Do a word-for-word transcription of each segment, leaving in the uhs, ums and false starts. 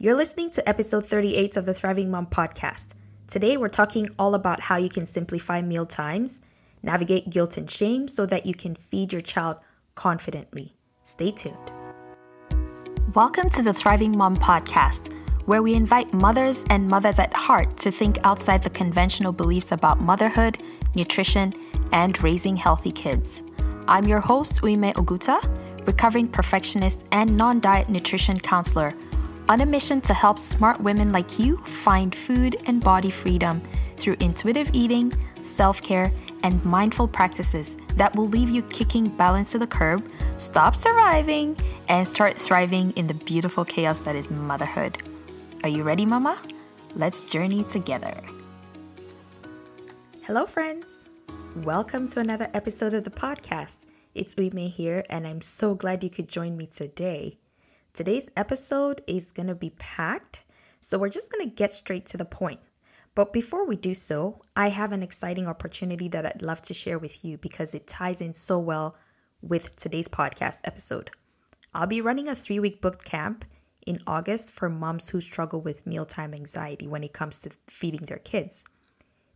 You're listening to episode thirty-eight of the Thriving Mom Podcast. Today, we're talking all about how you can simplify meal times, navigate guilt and shame so that you can feed your child confidently. Stay tuned. Welcome to the Thriving Mom Podcast, where we invite mothers and mothers at heart to think outside the conventional beliefs about motherhood, nutrition, and raising healthy kids. I'm your host, Uyime Oguta, recovering perfectionist and non-diet nutrition counselor, on a mission to help smart women like you find food and body freedom through intuitive eating, self-care, and mindful practices that will leave you kicking balance to the curb, stop surviving, and start thriving in the beautiful chaos that is motherhood. Are you ready, Mama? Let's journey together. Hello, friends. Welcome to another episode of the podcast. It's Uyime here, and I'm so glad you could join me today. Today's episode is going to be packed, so we're just going to get straight to the point. But before we do so, I have an exciting opportunity that I'd love to share with you because it ties in so well with today's podcast episode. I'll be running a three-week boot camp in August for moms who struggle with mealtime anxiety when it comes to feeding their kids.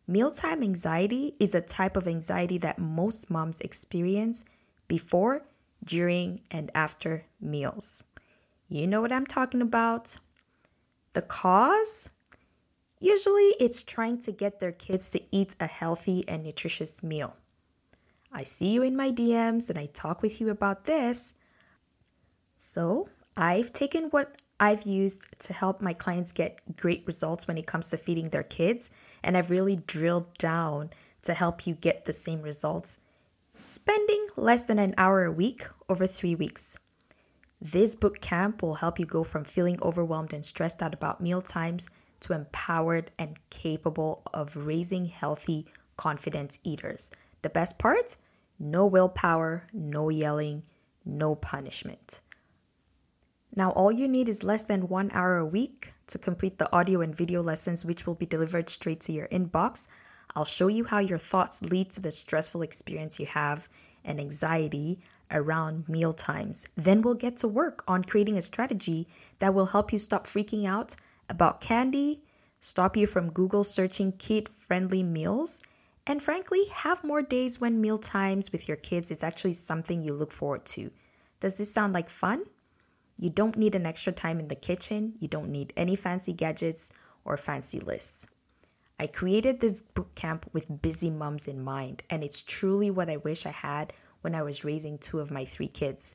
Mealtime anxiety is a type of anxiety that most moms experience before, during, and after meals. You know what I'm talking about. The cause? Usually it's trying to get their kids to eat a healthy and nutritious meal. I see you in my D Ms and I talk with you about this. So I've taken what I've used to help my clients get great results when it comes to feeding their kids, and I've really drilled down to help you get the same results, spending less than an hour a week over three weeks. This boot camp will help you go from feeling overwhelmed and stressed out about mealtimes to empowered and capable of raising healthy, confident eaters. The best part? No willpower, no yelling, no punishment. Now, all you need is less than one hour a week to complete the audio and video lessons, which will be delivered straight to your inbox. I'll show you how your thoughts lead to the stressful experience you have and anxiety around meal times. Then we'll get to work on creating a strategy that will help you stop freaking out about candy, stop you from Google searching kid-friendly meals, and frankly, have more days when meal times with your kids is actually something you look forward to. Does this sound like fun? You don't need an extra time in the kitchen. You don't need any fancy gadgets or fancy lists. I created this boot camp with busy moms in mind, and it's truly what I wish I had when I was raising two of my three kids.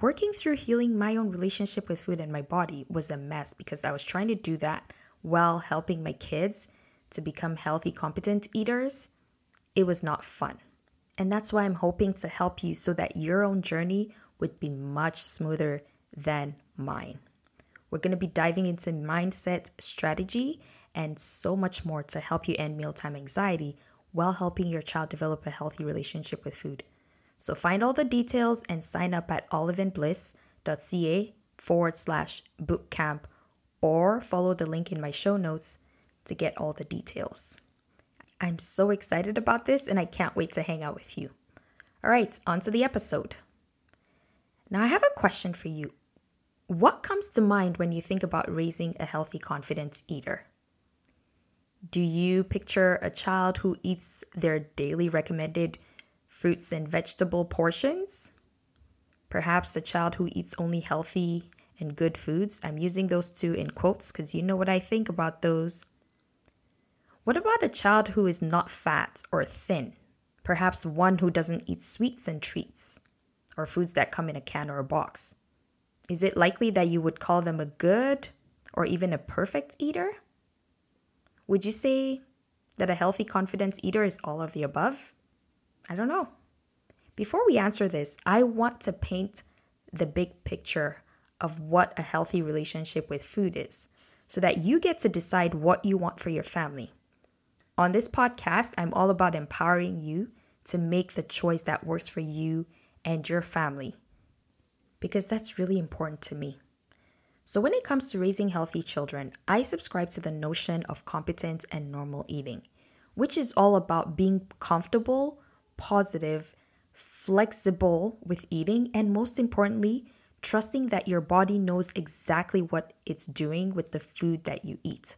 Working through healing my own relationship with food and my body was a mess because I was trying to do that while helping my kids to become healthy, competent eaters. It was not fun. And that's why I'm hoping to help you so that your own journey would be much smoother than mine. We're going to be diving into mindset, strategy, and so much more to help you end mealtime anxiety while helping your child develop a healthy relationship with food. So find all the details and sign up at oliveandbliss.ca forward slash bootcamp or follow the link in my show notes to get all the details. I'm so excited about this and I can't wait to hang out with you. All right, on to the episode. Now I have a question for you. What comes to mind when you think about raising a healthy, confident eater? Do you picture a child who eats their daily recommended fruits and vegetable portions? Perhaps a child who eats only healthy and good foods. I'm using those two in quotes because you know what I think about those. What about a child who is not fat or thin? Perhaps one who doesn't eat sweets and treats or foods that come in a can or a box. Is it likely that you would call them a good or even a perfect eater? Would you say that a healthy, confident eater is all of the above? I don't know. Before we answer this, I want to paint the big picture of what a healthy relationship with food is so that you get to decide what you want for your family. On this podcast, I'm all about empowering you to make the choice that works for you and your family because that's really important to me. So when it comes to raising healthy children, I subscribe to the notion of competent and normal eating, which is all about being comfortable, positive, flexible with eating, and most importantly, trusting that your body knows exactly what it's doing with the food that you eat.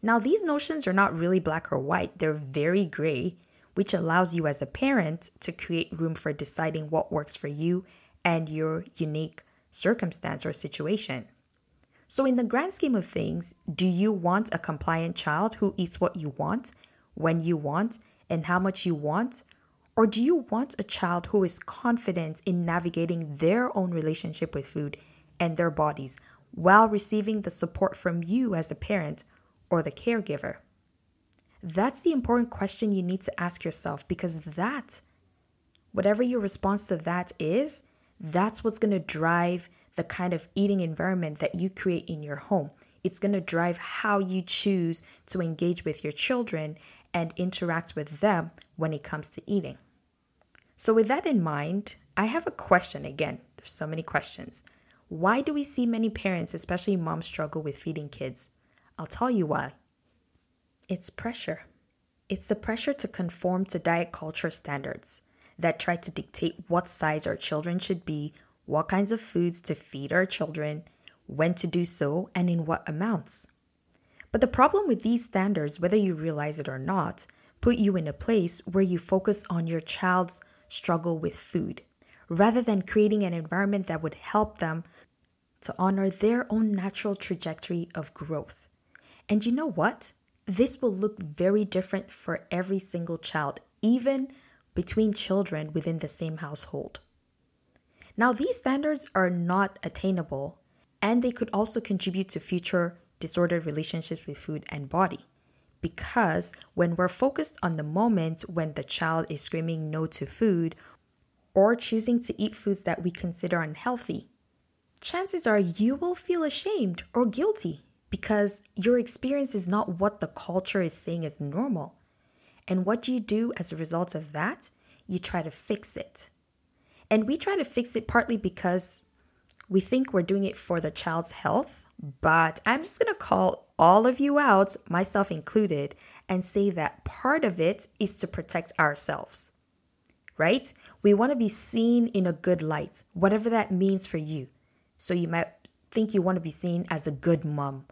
Now, these notions are not really black or white. They're very gray, which allows you as a parent to create room for deciding what works for you and your unique circumstance or situation. So in the grand scheme of things, do you want a compliant child who eats what you want, when you want, and how much you want? Or do you want a child who is confident in navigating their own relationship with food and their bodies while receiving the support from you as a parent or the caregiver? That's the important question you need to ask yourself, because that, whatever your response to that is, that's what's going to drive the kind of eating environment that you create in your home. It's going to drive how you choose to engage with your children and interact with them when it comes to eating. So with that in mind, I have a question again. There's so many questions. Why do we see many parents, especially moms, struggle with feeding kids? I'll tell you why. It's pressure. It's the pressure to conform to diet culture standards that try to dictate what size our children should be, what kinds of foods to feed our children, when to do so, and in what amounts. But the problem with these standards, whether you realize it or not, put you in a place where you focus on your child's struggle with food, rather than creating an environment that would help them to honor their own natural trajectory of growth. And you know what? This will look very different for every single child, even between children within the same household. Now, these standards are not attainable, and they could also contribute to future disordered relationships with food and body. Because when we're focused on the moment when the child is screaming no to food or choosing to eat foods that we consider unhealthy, chances are you will feel ashamed or guilty because your experience is not what the culture is saying is normal. And what do you do as a result of that? You try to fix it. And we try to fix it partly because we think we're doing it for the child's health, but I'm just going to call all of you out, myself included, and say that part of it is to protect ourselves, right? We want to be seen in a good light, whatever that means for you. So you might think you want to be seen as a good mom,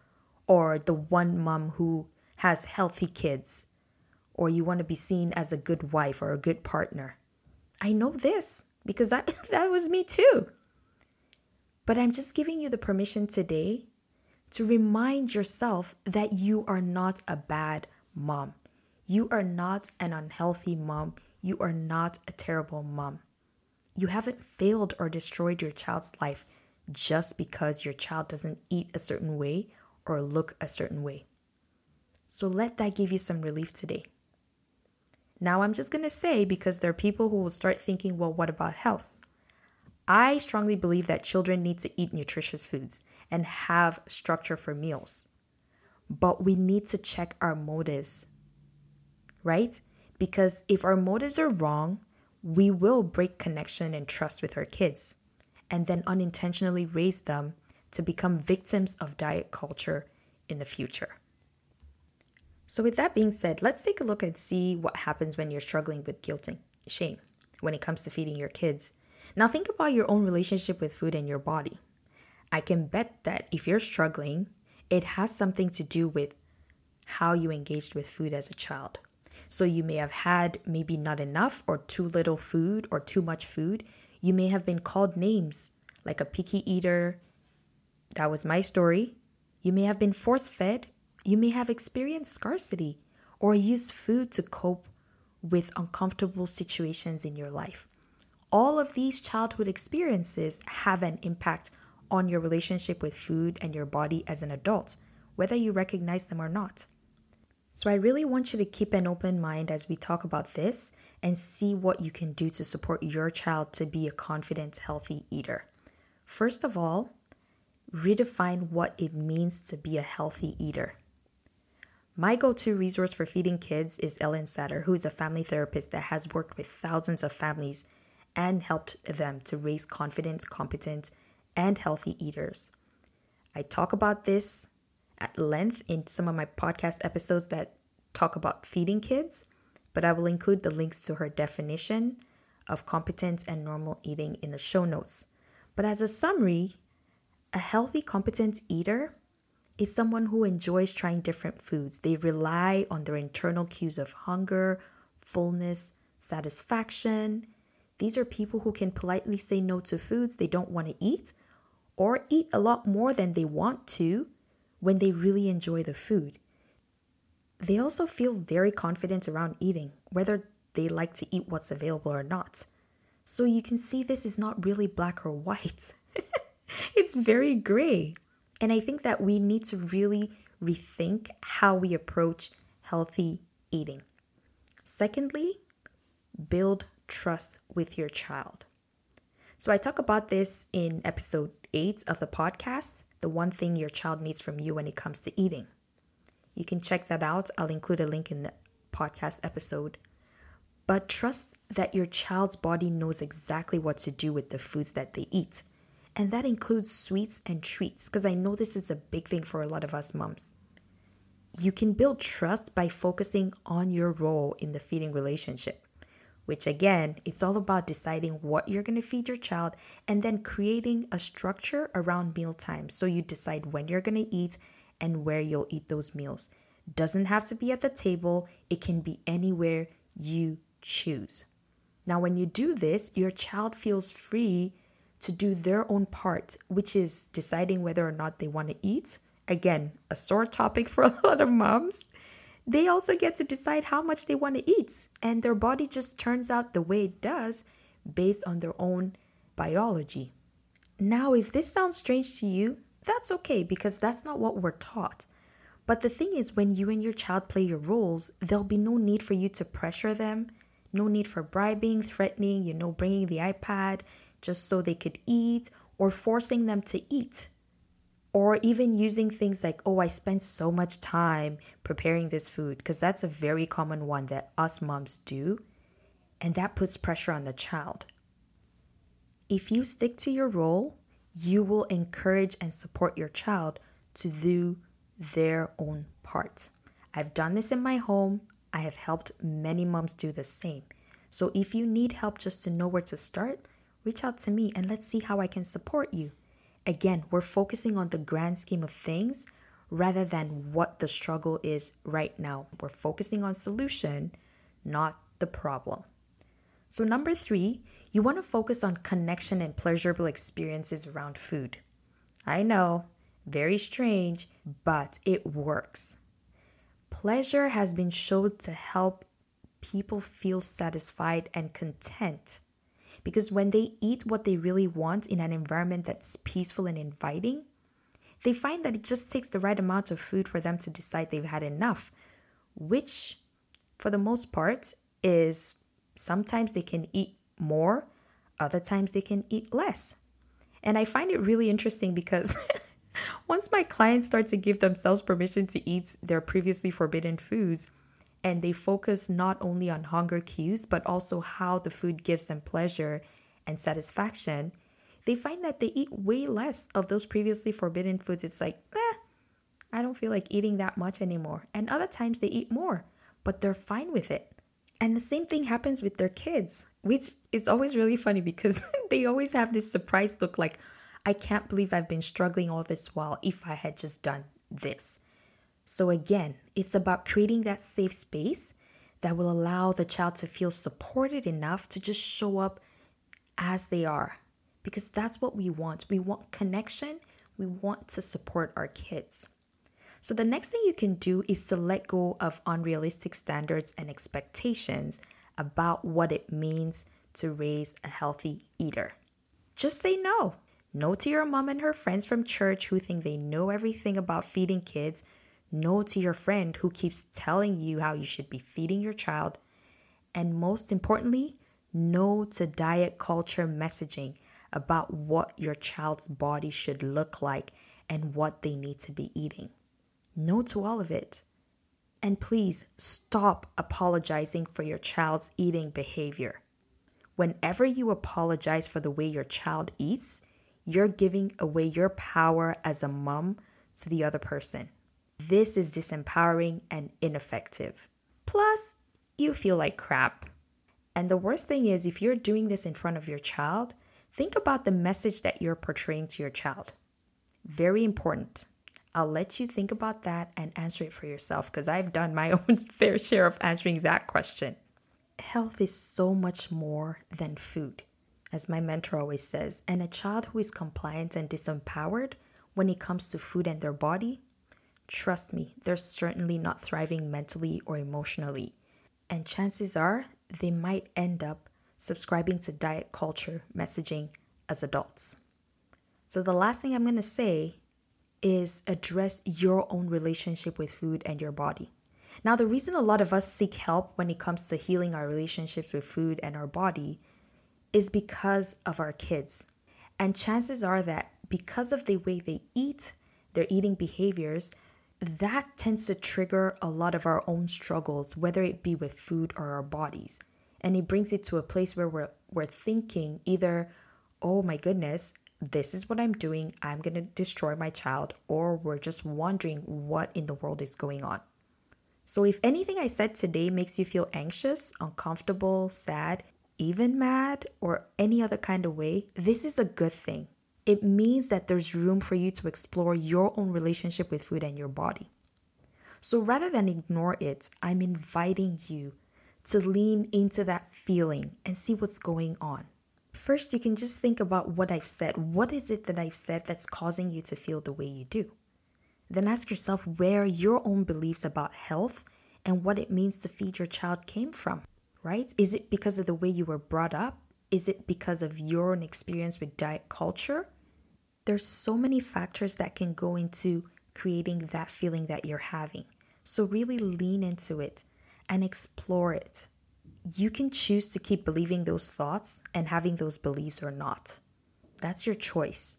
or the one mom who has healthy kids, or you want to be seen as a good wife or a good partner. I know this, because that, that was me too. But I'm just giving you the permission today to remind yourself that you are not a bad mom. You are not an unhealthy mom. You are not a terrible mom. You haven't failed or destroyed your child's life just because your child doesn't eat a certain way or look a certain way. So let that give you some relief today. Now, I'm just going to say, because there are people who will start thinking, well, what about health? I strongly believe that children need to eat nutritious foods and have structure for meals. But we need to check our motives, right? Because if our motives are wrong, we will break connection and trust with our kids, and then unintentionally raise them to become victims of diet culture in the future. So with that being said, let's take a look and see what happens when you're struggling with guilt and shame when it comes to feeding your kids. Now think about your own relationship with food and your body. I can bet that if you're struggling, it has something to do with how you engaged with food as a child. So you may have had maybe not enough or too little food or too much food. You may have been called names like a picky eater. That was my story. You may have been force-fed. You may have experienced scarcity or used food to cope with uncomfortable situations in your life. All of these childhood experiences have an impact on your relationship with food and your body as an adult, whether you recognize them or not. So I really want you to keep an open mind as we talk about this and see what you can do to support your child to be a confident, healthy eater. First of all, redefine what it means to be a healthy eater. My go-to resource for feeding kids is Ellen Satter, who is a family therapist that has worked with thousands of families and helped them to raise confident, competent, and healthy eaters. I talk about this at length in some of my podcast episodes that talk about feeding kids, but I will include the links to her definition of competent and normal eating in the show notes. But as a summary, a healthy, competent eater is someone who enjoys trying different foods. They rely on their internal cues of hunger, fullness, satisfaction. These are people who can politely say no to foods they don't want to eat, or eat a lot more than they want to when they really enjoy the food. They also feel very confident around eating, whether they like to eat what's available or not. So you can see this is not really black or white. It's very gray. And I think that we need to really rethink how we approach healthy eating. Secondly, build trust with your child. So I talk about this in episode eight of the podcast, the one thing your child needs from you when it comes to eating. You can check that out. I'll include a link in the podcast episode. But trust that your child's body knows exactly what to do with the foods that they eat. And that includes sweets and treats, because I know this is a big thing for a lot of us moms. You can build trust by focusing on your role in the feeding relationship, which again, it's all about deciding what you're going to feed your child and then creating a structure around mealtime. So you decide when you're going to eat and where you'll eat those meals. Doesn't have to be at the table. It can be anywhere you choose. Now, when you do this, your child feels free to do their own part, which is deciding whether or not they want to eat. Again, a sore topic for a lot of moms. They also get to decide how much they want to eat, and their body just turns out the way it does based on their own biology. Now, if this sounds strange to you, that's okay, because that's not what we're taught. But the thing is, when you and your child play your roles, there'll be no need for you to pressure them, no need for bribing, threatening, you know, bringing the iPad just so they could eat, or forcing them to eat, or even using things like, oh, I spent so much time preparing this food, because that's a very common one that us moms do, and that puts pressure on the child. If you stick to your role, you will encourage and support your child to do their own part. I've done this in my home. I have helped many moms do the same. So if you need help just to know where to start, reach out to me and let's see how I can support you. Again, we're focusing on the grand scheme of things rather than what the struggle is right now. We're focusing on solution, not the problem. So number three, you want to focus on connection and pleasurable experiences around food. I know, very strange, but it works. Pleasure has been shown to help people feel satisfied and content, because when they eat what they really want in an environment that's peaceful and inviting, they find that it just takes the right amount of food for them to decide they've had enough, which for the most part is sometimes they can eat more, other times they can eat less. And I find it really interesting because once my clients start to give themselves permission to eat their previously forbidden foods, and they focus not only on hunger cues, but also how the food gives them pleasure and satisfaction, they find that they eat way less of those previously forbidden foods. It's like, eh, I don't feel like eating that much anymore. And other times they eat more, but they're fine with it. And the same thing happens with their kids, which is always really funny because they always have this surprised look like, I can't believe I've been struggling all this while if I had just done this. So again, it's about creating that safe space that will allow the child to feel supported enough to just show up as they are, because that's what we want. We want connection. We want to support our kids. So the next thing you can do is to let go of unrealistic standards and expectations about what it means to raise a healthy eater. Just say no. No to your mom and her friends from church who think they know everything about feeding kids. No to your friend who keeps telling you how you should be feeding your child. And most importantly, no to diet culture messaging about what your child's body should look like and what they need to be eating. No to all of it. And please stop apologizing for your child's eating behavior. Whenever you apologize for the way your child eats, you're giving away your power as a mom to the other person. This is disempowering and ineffective. Plus, you feel like crap. And the worst thing is, if you're doing this in front of your child, Think about the message that you're portraying to your child. Very important. I'll let you think about that and answer it for yourself, because I've done my own fair share of answering that question. Health is so much more than food, as my mentor always says. And a child who is compliant and disempowered when it comes to food and their body, trust me, they're certainly not thriving mentally or emotionally. And chances are they might end up subscribing to diet culture messaging as adults. So the last thing I'm going to say is address your own relationship with food and your body. Now, the reason a lot of us seek help when it comes to healing our relationships with food and our body is because of our kids. And chances are that because of the way they eat, their eating behaviors, that tends to trigger a lot of our own struggles, whether it be with food or our bodies. And it brings it to a place where we're, we're thinking either, oh my goodness, this is what I'm doing, I'm going to destroy my child, or we're just wondering what in the world is going on. So if anything I said today makes you feel anxious, uncomfortable, sad, even mad, or any other kind of way, this is a good thing. It means that there's room for you to explore your own relationship with food and your body. So rather than ignore it, I'm inviting you to lean into that feeling and see what's going on. First, you can just think about what I've said. What is it that I've said that's causing you to feel the way you do? Then ask yourself where your own beliefs about health and what it means to feed your child came from, right? Is it because of the way you were brought up? Is it because of your own experience with diet culture? There's so many factors that can go into creating that feeling that you're having. So really lean into it and explore it. You can choose to keep believing those thoughts and having those beliefs or not. That's your choice.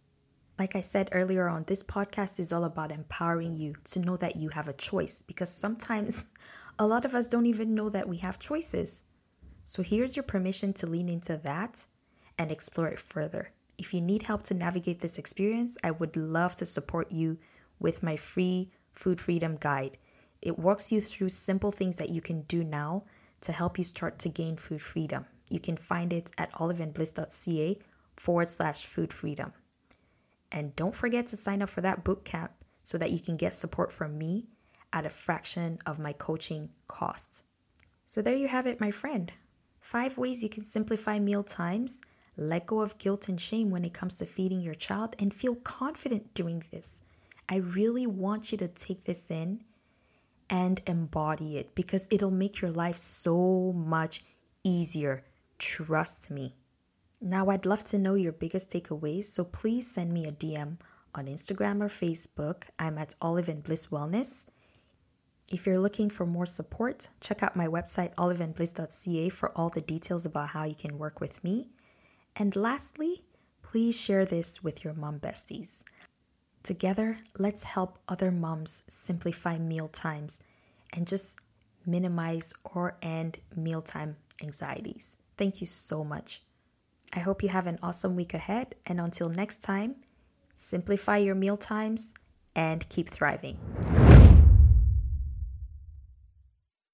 Like I said earlier on, this podcast is all about empowering you to know that you have a choice, because sometimes a lot of us don't even know that we have choices. So here's your permission to lean into that and explore it further. If you need help to navigate this experience, I would love to support you with my free Food Freedom Guide. It walks you through simple things that you can do now to help you start to gain food freedom. You can find it at oliveandbliss.ca forward slash food freedom. And don't forget to sign up for that boot camp so that you can get support from me at a fraction of my coaching costs. So there you have it, my friend. Five ways you can simplify meal times, let go of guilt and shame when it comes to feeding your child, and feel confident doing this. I really want you to take this in and embody it, because it'll make your life so much easier. Trust me. Now, I'd love to know your biggest takeaways, so please send me a D M on Instagram or Facebook. I'm at Olive and Bliss Wellness. If you're looking for more support, check out my website olive and bliss dot c a for all the details about how you can work with me. And lastly, please share this with your mom besties. Together, let's help other moms simplify meal times and just minimize or end mealtime anxieties. Thank you so much. I hope you have an awesome week ahead, and until next time, simplify your meal times and keep thriving.